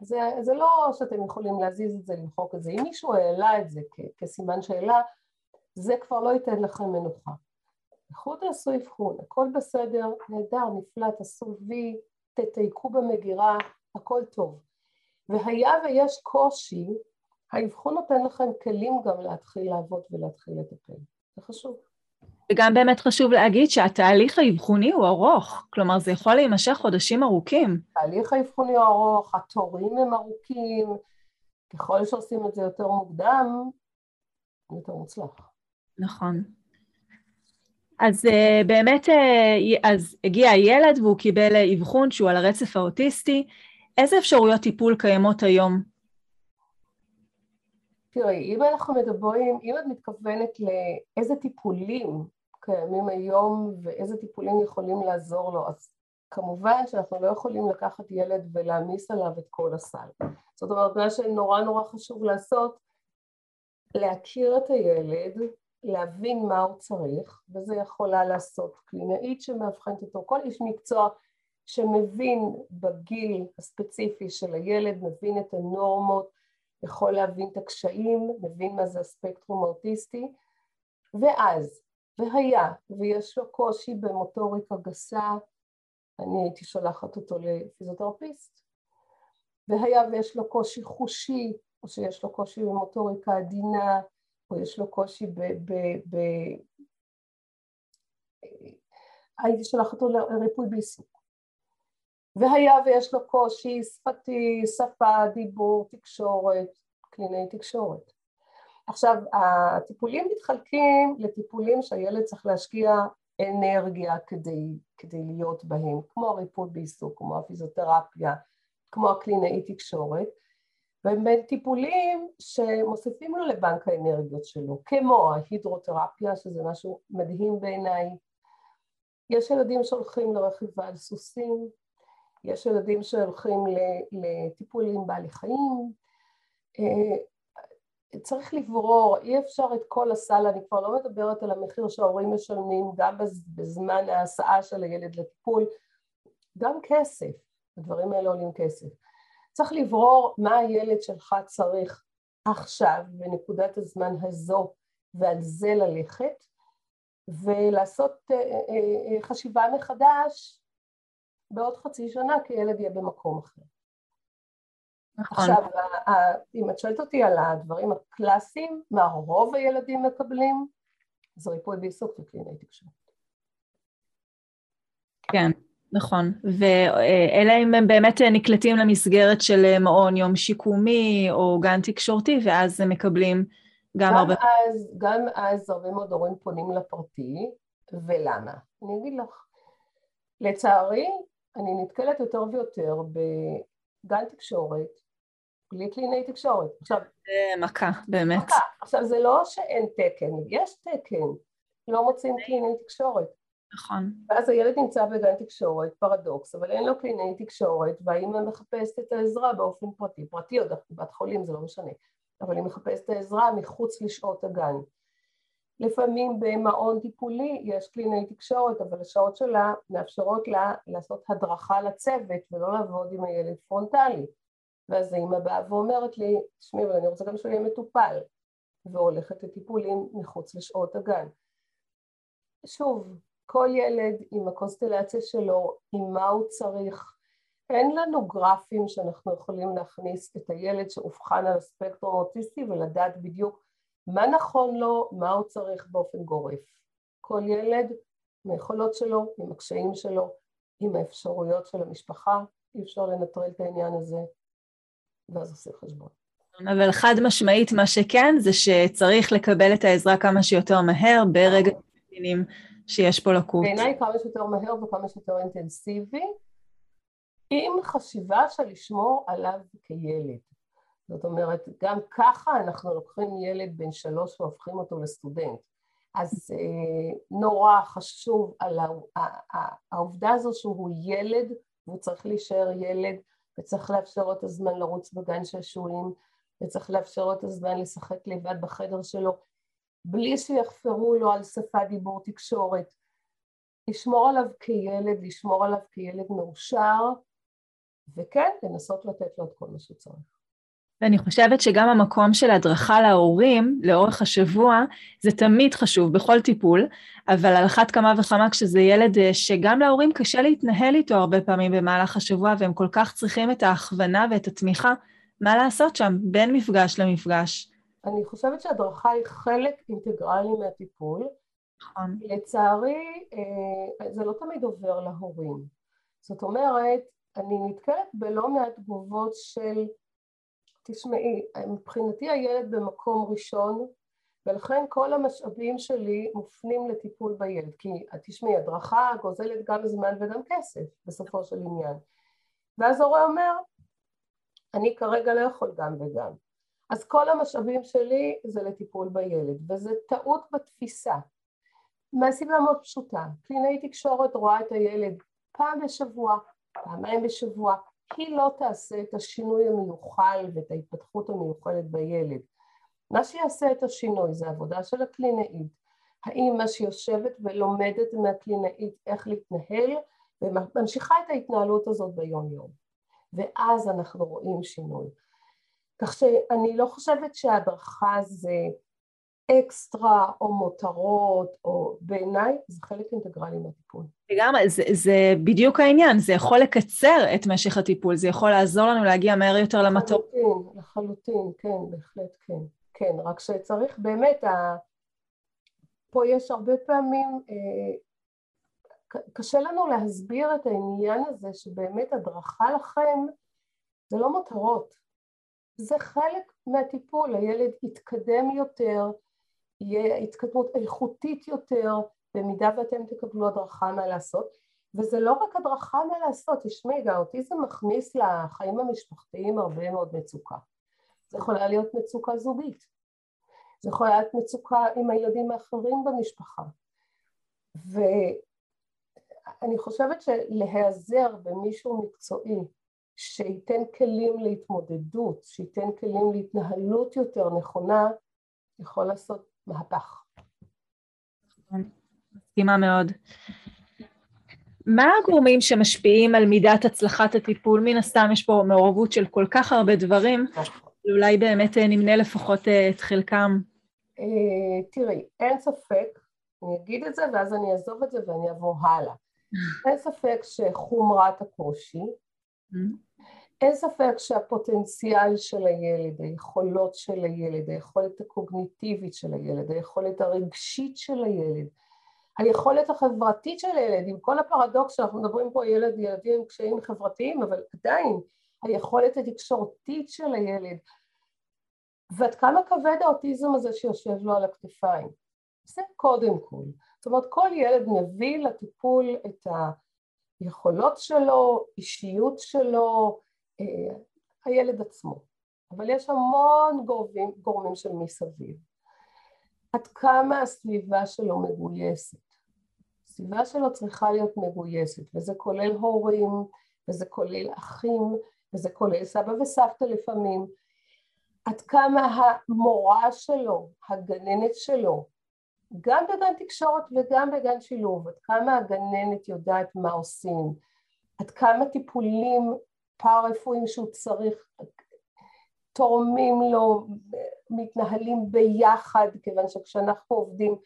זה, זה לא שאתם יכולים להזיז את זה, למחוק את זה. אם מישהו העלה את זה כ- כסימן שאלה, זה כבר לא ייתן לכם מנוחה. איכות תעשו אבחון, הכל בסדר, נהדר, נפלא, תעשו וי, תתייקו במגירה, הכל טוב. והיה ויש קושי, האבחון נותן לכם כלים גם להתחיל לעבוד ולהתחיל לטפל. זה חשוב. וגם באמת חשוב להגיד שהתהליך האבחוני הוא ארוך, כלומר זה יכול להימשך חודשים ארוכים. התהליך האבחוני הוא ארוך, התורים הם ארוכים, ככל שעושים את זה יותר מוקדם, יותר מוצלח. נכון. אז uh, באמת, uh, אז הגיע הילד והוא קיבל אבחון שהוא על הרצף האוטיסטי, איזה אפשרויות טיפול קיימות היום? תראי, אם אנחנו מדברים, אם את מתכוונת לאיזה טיפולים קיימים היום ואיזה טיפולים יכולים לעזור לו, אז כמובן שאנחנו לא יכולים לקחת ילד ולהעמיס עליו את כל הסל. זאת אומרת, מה שנורא נורא חשוב לעשות, להכיר את הילד, להבין מה הוא צריך, וזה יכולה לעשות קלינאית שמאבחנת אותו, כל איש מקצוע שמבין בגיל הספציפי של הילד, מבין את הנורמות, יכול להבין את הקשיים, מבין מה זה הספקטרום האוטיסטי, ואז, והיה, ויש לו קושי במוטוריקה גסה, אני הייתי שולחת אותו לפיזיותרפיסט, והיה ויש לו קושי חושי, או שיש לו קושי במוטוריקה עדינה, או יש לו קושי ב... ב, ב... הייתי שלחת אותו לריפוי בעיסוק. והיה ויש לו קושי שפתי, שפה, דיבור, תקשורת, קלינאי תקשורת. עכשיו, הטיפולים מתחלקים לטיפולים שהילד צריך להשקיע אנרגיה כדי, כדי להיות בהם, כמו הריפוי בעיסוק, כמו הפיזיותרפיה, כמו הקלינאי תקשורת, ובין טיפולים שמוסיפים לו לבנק האנרגיות שלו, כמו ההידרותרפיה, שזה משהו מדהים בעיניי. יש ילדים שהולכים לרכיבה על סוסים, יש ילדים שהולכים לטיפולים בעלי חיים. צריך לברור, אי אפשר את כל הסל, אני כבר לא מדברת על המחיר שההורים משלמים, גם בזמן ההסעה של הילד לטיפול, גם כסף, הדברים האלה עולים כסף. צריך לברור מה הילד שלך צריך עכשיו, בנקודת הזמן הזו, ועל זה ללכת, ולעשות חשיבה מחדש בעוד חצי שנה, כי ילד יהיה במקום אחר. נכון. עכשיו, אם את שואלת אותי על הדברים הקלאסיים, מה רוב הילדים מקבלים, זה ריפוי בעיסוק וקלינאי תקשורת. כן. נכון, ואלה הם באמת נקלטים למסגרת של מעון יום שיקומי או גן תקשורתי, ואז הם מקבלים גם, גם הרבה... אז, גם אז הרבה מאוד הורים פונים לפרטי, ולמה? אני אגיד לך, לצערי, אני נתקלת יותר ויותר בגן תקשורת, בלי קלינאי תקשורת. עכשיו, זה מכה, באמת. מכה. עכשיו, זה לא שאין תקן, יש תקן, לא מוצאים קלינאי תקשורת. נכון. ואז הילד נמצא בגן תקשורת, פרדוקס, אבל אין לו קלינאי תקשורת, והאמא מחפשת את העזרה באופן פרטי, פרטי עוד בת חולים, זה לא משנה, אבל היא מחפשת את העזרה מחוץ לשעות הגן. לפעמים במעון טיפולי יש קלינאי תקשורת, אבל השעות שלה מאפשרות לה לעשות הדרכה לצוות ולא לעבוד עם הילד פרונטלי. ואז האמא באה ואומרת לי, תשמעי, אבל אני רוצה גם שהוא יהיה מטופל, והולכת לטיפולים מחוץ לשעות הגן. שוב, כל ילד עם הקונסטלציה שלו, עם מה הוא צריך, אין לנו גרפים שאנחנו יכולים להכניס את הילד שאובחן על הספקטרום האוטיסטי ולדעת בדיוק מה נכון לו, מה הוא צריך באופן גורף. כל ילד, עם היכולות שלו, עם הקשיים שלו, עם האפשרויות של המשפחה, אי אפשר לנטרל את העניין הזה, ואז עושים חשבון. אבל חד משמעית מה שכן, זה שצריך לקבל את העזרה כמה שיותר מהר, ברגע מבינים שיש פה לקות. בעיניי כמה שיותר מהר וכמה שיותר אינטנסיבי, עם חשיבה של לשמור עליו כילד. זאת אומרת, גם ככה אנחנו לוקחים ילד בן שלוש והופכים אותו לסטודנט. אז אה, נורא חשוב על העובדה הזו שהוא ילד, והוא צריך להישאר ילד, וצריך לאפשר את הזמן לרוץ בגן שעשועים, וצריך לאפשר את הזמן לשחק לבד בחדר שלו, בלי שיחפרו לו על שפה דיבור תקשורת. לשמור עליו כילד, לשמור עליו כילד מאושר, וכן, לנסות לתת לו את כל מה שצריך. ואני חושבת שגם המקום של הדרכה להורים, לאורך השבוע, זה תמיד חשוב בכל טיפול, אבל על אחת כמה וכמה כשזה ילד שגם להורים קשה להתנהל איתו הרבה פעמים במהלך השבוע, והם כל כך צריכים את ההכוונה ואת התמיכה, מה לעשות שם בין מפגש למפגש? אני חושבת שהדרכה היא חלק אינטגרלי מהטיפול. נכון. לצערי, זה לא תמיד עובר להורים. זאת אומרת, אני נתקלת בלא מעט תגובות של... תשמעי, מבחינתי הילד במקום ראשון, ולכן כל המשאבים שלי מופנים לטיפול בילד, כי תשמעי, הדרכה גוזלת גם זמן וגם כסף, בסופו של עניין. ואז הורה אומר, אני כרגע לא יכול גם וגם. אז כל המשאבים שלי זה לטיפול בילד, וזה טעות בתפיסה. מהסיבה מאוד פשוטה, קלינאי תקשורת רואה את הילד פעם בשבוע, פעמיים בשבוע, היא לא תעשה את השינוי המיוחל ואת ההתפתחות המיוחלת בילד. מה שיעשה את השינוי זה העבודה של הקלינאית. האמא שיושבת ולומדת מהקלינאית איך להתנהל, וממשיכה את ההתנהלות הזאת ביום יום. ואז אנחנו רואים שינוי. כך שאני לא חושבת שההדרכה זה אקסטרה או מותרות, או בעיניי זה חלק אינטגרלי מהטיפול. לגמרי, זה, זה בדיוק העניין, זה יכול לקצר את משך הטיפול, זה יכול לעזור לנו להגיע מהר יותר למטור. לחלוטין, לחלוטין, כן, בהחלט כן. כן, רק שצריך באמת, ה... פה יש הרבה פעמים, אה, קשה לנו להסביר את העניין הזה, שבאמת הדרכה לכם, זה לא מותרות, זה חלק מהטיפול, הילד יתקדם יותר, יהיה התקדמות איכותית יותר, במידה ואתם תקבלו הדרכה מה לעשות, וזה לא רק הדרכה מה לעשות, תשמעי, האוטיזם מכניס לחיים המשפחתיים הרבה מאוד מצוקה. זה יכולה להיות מצוקה זוגית, זה יכולה להיות מצוקה עם הילדים האחרים במשפחה, ואני חושבת שלהיעזר במישהו מקצועי, שייתן כלים להתמודדות, שייתן כלים להתנהלות יותר נכונה, יכול לעשות מהפך. מסכימה מאוד. מה הגורמים שמשפיעים על מידת הצלחת הטיפול? מן הסתם יש פה מעורבות של כל כך הרבה דברים, אולי באמת נמנה לפחות את חלקם. תראי, אין ספק, אני אגיד את זה ואז אני אעזוב את זה ואני אעבור הלאה. אין ספק שחומרת הקושי, אין ספק שהפוטנציאל של הילד, היכולות של הילד, היכולת הקוגניטיבית של הילד, היכולת הרגשית של הילד, היכולת החברתית של הילד, עם כל הפרדוקס שאנחנו מדברים פה, ילד, ילדים עם קשיים חברתיים, אבל עדיין היכולת התקשורתית של הילד, ועד כמה כבד האוטיזם הזה שיושב לו על הכתפיים, זה קודם כל. זאת אומרת, כל ילד מביא לטיפול את ה... יכולות שלו, אישיות שלו, אה, הילד עצמו. אבל יש המון גורמים, גורמים של מסביב. עד כמה הסביבה שלו מגויסת? הסביבה שלו צריכה להיות מגויסת, וזה כולל הורים, וזה כולל אחים, וזה כולל סבא וסבתא לפעמים. עד כמה המורה שלו, הגננת שלו, גם בגן תקשורת וגם בגן שילוב, עד כמה הגננת יודעת מה עושים, עד כמה טיפולים פארא-רפואיים שהוא צריך, תורמים לו, מתנהלים ביחד, כיוון שכשאנחנו עובדים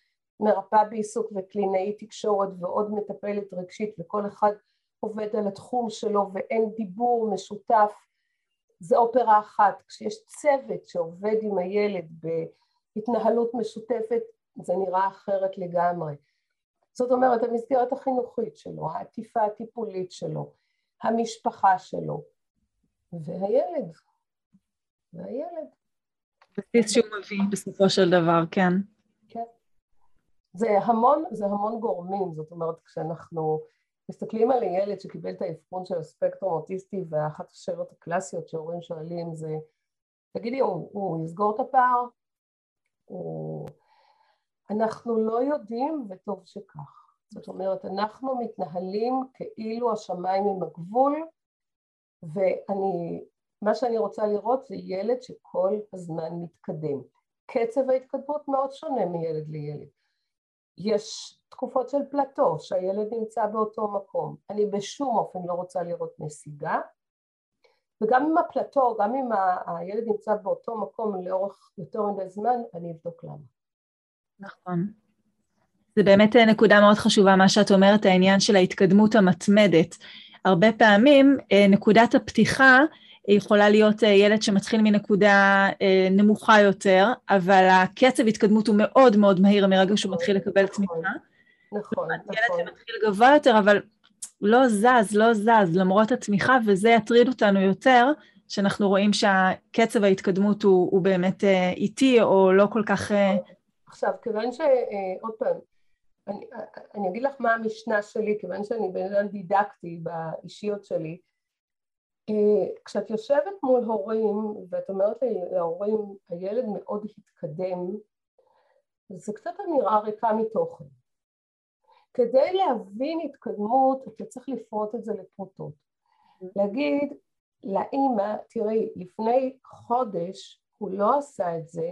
מרפאה בעיסוק וקלינאי תקשורת ועוד מטפלת רגשית, וכל אחד עובד על התחום שלו ואין דיבור משותף, זה אופרה אחת. כשיש צוות שעובד עם הילד בהתנהלות משותפת, זה נראה אחרת לגמרי. זאת אומרת, המסגרת החינוכית שלו, העטיפה הטיפולית שלו, המשפחה שלו, והילד. והילד. בסיס שהוא מביא בסופו של דבר, כן. כן. זה המון, זה המון גורמים, זאת אומרת, כשאנחנו מסתכלים על הילד שקיבל את האבחון של הספקטרום האוטיסטי, ואחת השאלות הקלאסיות שההורים שואלים זה, תגידי, הוא, הוא יסגור את הפער? הוא... אנחנו לא יודעים, וטוב שכך. זאת אומרת, אנחנו מתנהלים כאילו השמיים עם הגבול, ואני, מה שאני רוצה לראות זה ילד שכל הזמן מתקדם. קצב ההתקדמות מאוד שונה מילד לילד. יש תקופות של פלטו, שהילד נמצא באותו מקום. אני בשום אופן לא רוצה לראות נסיגה, וגם אם הפלטו, גם אם הילד נמצא באותו מקום לאורך יותר מדי זמן, אני אבדוק למה. נכון. זה באמת נקודה מאוד חשובה, מה שאת אומרת, העניין של ההתקדמות המתמדת. הרבה פעמים נקודת הפתיחה יכולה להיות ילד שמתחיל מנקודה נמוכה יותר, אבל הקצב התקדמות הוא מאוד מאוד מהיר מרגע שהוא מתחיל לקבל צמיחה. נכון, נכון. ילד שמתחיל גבוה יותר, אבל לא זז, לא זז, למרות הצמיחה, וזה יטריד אותנו יותר, שאנחנו רואים שהקצב ההתקדמות הוא באמת איטי, או לא כל כך... עכשיו, כיוון ש... עוד פעם, אני, אני אגיד לך מה המשנה שלי, כיוון שאני בעניין דידקטי באישיות שלי, כשאת יושבת מול הורים, ואת אומרת להורים, הילד מאוד התקדם, זה קצת נראה ריקה מתוכן. כדי להבין התקדמות, אתה צריך לפרוט את זה לפרוטות. להגיד לאמא, תראי, לפני חודש הוא לא עשה את זה,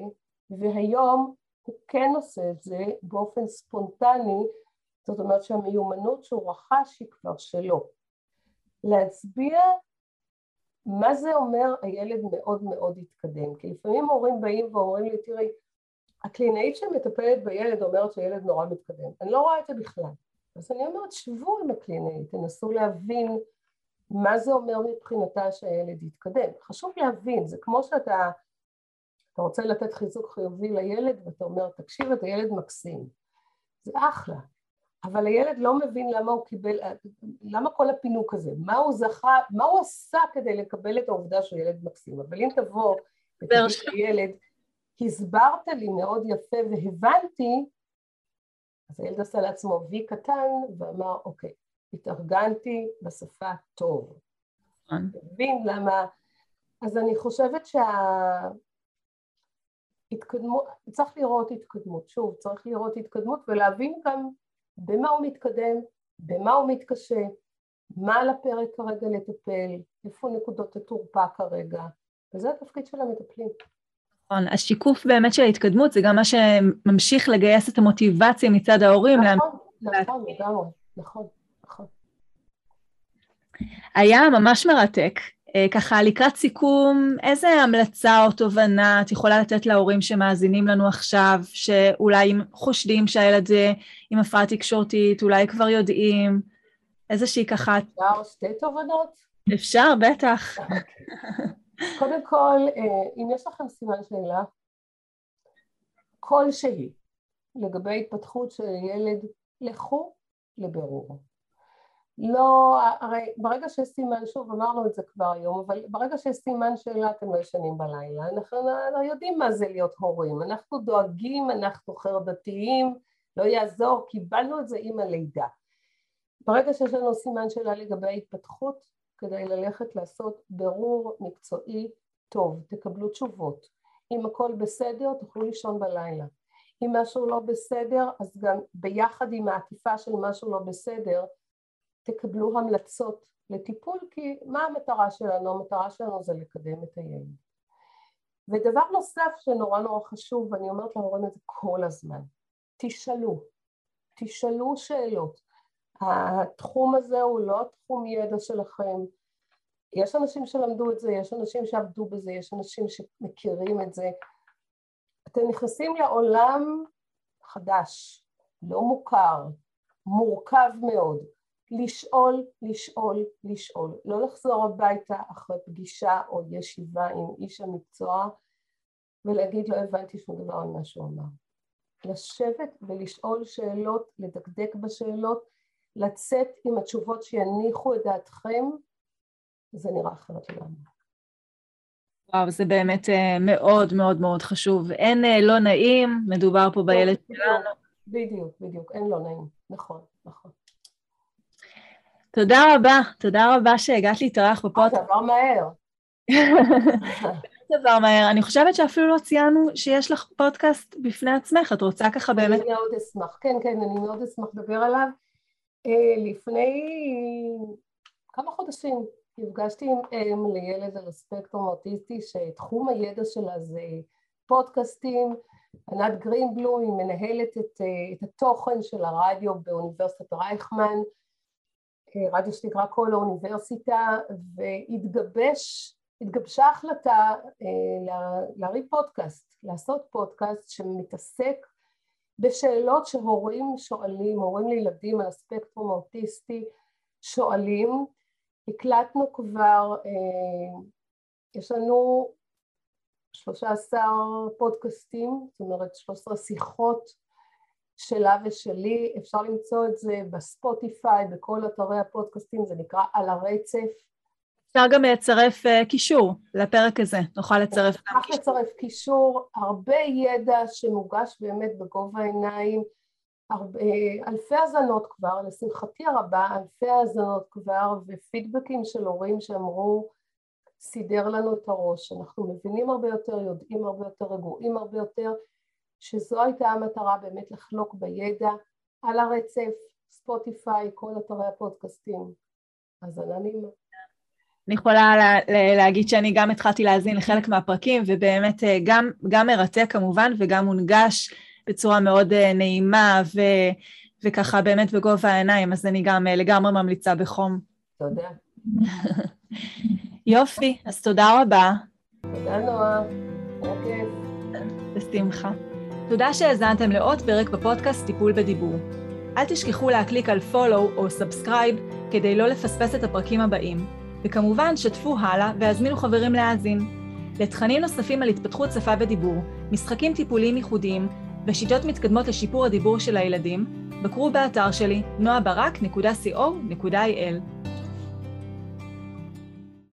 והיום הוא כן עושה את זה באופן ספונטני, זאת אומרת שהמיומנות שהוא רכש היא כבר שלו. להצביע מה זה אומר הילד מאוד מאוד התקדם, כי לפעמים הורים באים ואומרים לי, תראי, הקלינאית שמטפלת בילד אומרת שהילד נורא מתקדם, אני לא רואה את זה בכלל, אז אני אומרת שבו עם הקלינאית, תנסו להבין מה זה אומר מבחינתה שהילד יתקדם, חשוב להבין, זה כמו שאתה אתה רוצה לתת חיזוק חיובי לילד ואתה אומר, תקשיב את הילד מקסים, זה אחלה, אבל הילד לא מבין למה הוא קיבל, למה כל הפינוק הזה, מה הוא זכה, מה הוא עשה כדי לקבל את העובדה שהוא ילד מקסים, אבל אם תבוא ותגיד לילד, הסברת לי מאוד יפה והבנתי, אז הילד עשה לעצמו וי קטן ואמר, אוקיי, התארגנתי בשפה טוב. מבין למה, אז אני חושבת שה... התקדמו, צריך לראות התקדמות, שוב, צריך לראות התקדמות ולהבין גם במה הוא מתקדם, במה הוא מתקשה, מה על הפרק כרגע לטפל, איפה נקודות התורפה כרגע, וזה התפקיד של המטפלים. נכון, השיקוף באמת של ההתקדמות זה גם מה שממשיך לגייס את המוטיבציה מצד ההורים. נכון, לה... נכון, לגמרי, נכון, נכון. היה ממש מרתק, ככה לקראת סיכום, איזה המלצה או תובנה את יכולה לתת להורים שמאזינים לנו עכשיו, שאולי חושדים שהילד עם הפרעה תקשורתית, אולי כבר יודעים, איזושהי ככה... אפשר שתי תובנות? אפשר, בטח. קודם כל, אם יש לכם סימן שאלה, כלשהי, לגבי התפתחות של ילד, לכו לבירור. לא, הרי ברגע שיש סימן, שוב אמרנו את זה כבר היום, אבל ברגע שיש סימן שאלה אתם לא ישנים בלילה, אנחנו לא יודעים מה זה להיות הורים, אנחנו דואגים, אנחנו חרדתיים, לא יעזור, קיבלנו את זה עם הלידה. ברגע שיש לנו סימן שאלה לגבי ההתפתחות, כדי ללכת לעשות ברור מקצועי טוב, תקבלו תשובות. אם הכל בסדר, תוכלו לישון בלילה. אם משהו לא בסדר, אז גם ביחד עם העטיפה של משהו לא בסדר, תקבלו המלצות לטיפול, כי מה המטרה שלנו? המטרה שלנו זה לקדם את הילד. ודבר נוסף שנורא נורא חשוב, ואני אומרת להורים את זה כל הזמן, תשאלו, תשאלו שאלות. התחום הזה הוא לא תחום ידע שלכם. יש אנשים שלמדו את זה, יש אנשים שעבדו בזה, יש אנשים שמכירים את זה. אתם נכנסים לעולם חדש, לא מוכר, מורכב מאוד. לשאול, לשאול, לשאול. לא לחזור הביתה אחרי פגישה או ישיבה עם איש המקצוע, ולהגיד לא הבנתי שום דבר על מה שהוא אמר. לשבת ולשאול שאלות, לדקדק בשאלות, לצאת עם התשובות שיניחו את דעתכם, זה נראה אחרת לנו. וואו, זה באמת מאוד מאוד מאוד חשוב. אין לא נעים, מדובר פה בילד שלנו. בדיוק, בדיוק, אין לא נעים. נכון, נכון. תודה רבה, תודה רבה שהגעת להתארח בפודקאסט. זה עבר מהר. זה עבר מהר. אני חושבת שאפילו לא ציינו שיש לך פודקאסט בפני עצמך, את רוצה ככה באמת? אני מאוד אשמח, כן, כן, אני מאוד אשמח לדבר עליו. לפני כמה חודשים נפגשתי עם אם לילד על הספקטרום האוטיסטי, שתחום הידע שלה זה פודקאסטים. ענת גרינבלום, היא מנהלת את, את התוכן של הרדיו באוניברסיטת רייכמן, רדיו שנקרא כל האוניברסיטה, והתגבשה החלטה להריב פודקאסט, לעשות פודקאסט שמתעסק בשאלות שהורים שואלים, הורים לילדים על הספקטרום האוטיסטי שואלים. הקלטנו כבר, אה, יש לנו שלושה עשר פודקאסטים, זאת אומרת שלוש עשרה שיחות שלה ושלי, אפשר למצוא את זה בספוטיפיי, בכל אתרי הפודקאסטים, זה נקרא על הרצף. אפשר גם לצרף אה, קישור לפרק הזה, נוכל לצרף. נוכל לצרף קישור, הרבה ידע שמוגש באמת בגובה העיניים, הרבה, אלפי הזנות כבר, לשמחתי הרבה, אלפי הזנות כבר, ופידבקים של הורים שאמרו, סידר לנו את הראש, אנחנו מבינים הרבה יותר, יודעים הרבה יותר, רגועים הרבה יותר, שזו הייתה המטרה באמת לחלוק בידע, על הרצף, ספוטיפיי, כל אתרי הפודקאסטים. אז אני... אני יכולה לה, לה, להגיד שאני גם התחלתי להזין לחלק מהפרקים, ובאמת גם, גם מרתק כמובן, וגם מונגש, בצורה מאוד נעימה, ו- וככה באמת בגובה העיניים, אז אני גם לגמרי ממליצה בחום. תודה. יופי, אז תודה רבה. תודה נועה. אוקיי. בשמחה. תודה שהזנתם לעוד פרק בפודקאסט טיפול בדיבור. אל תשכחו להקליק על follow או subscribe, כדי לא לפספס את הפרקים הבאים. וכמובן שתפו הלאה והזמינו חברים להאזין. לתכנים נוספים על התפתחות שפה ודיבור, משחקים טיפוליים ייחודיים, ושיטות מתקדמות לשיפור הדיבור של הילדים, בקרו באתר שלי נועה ברק נקודה סי או נקודה איי אל.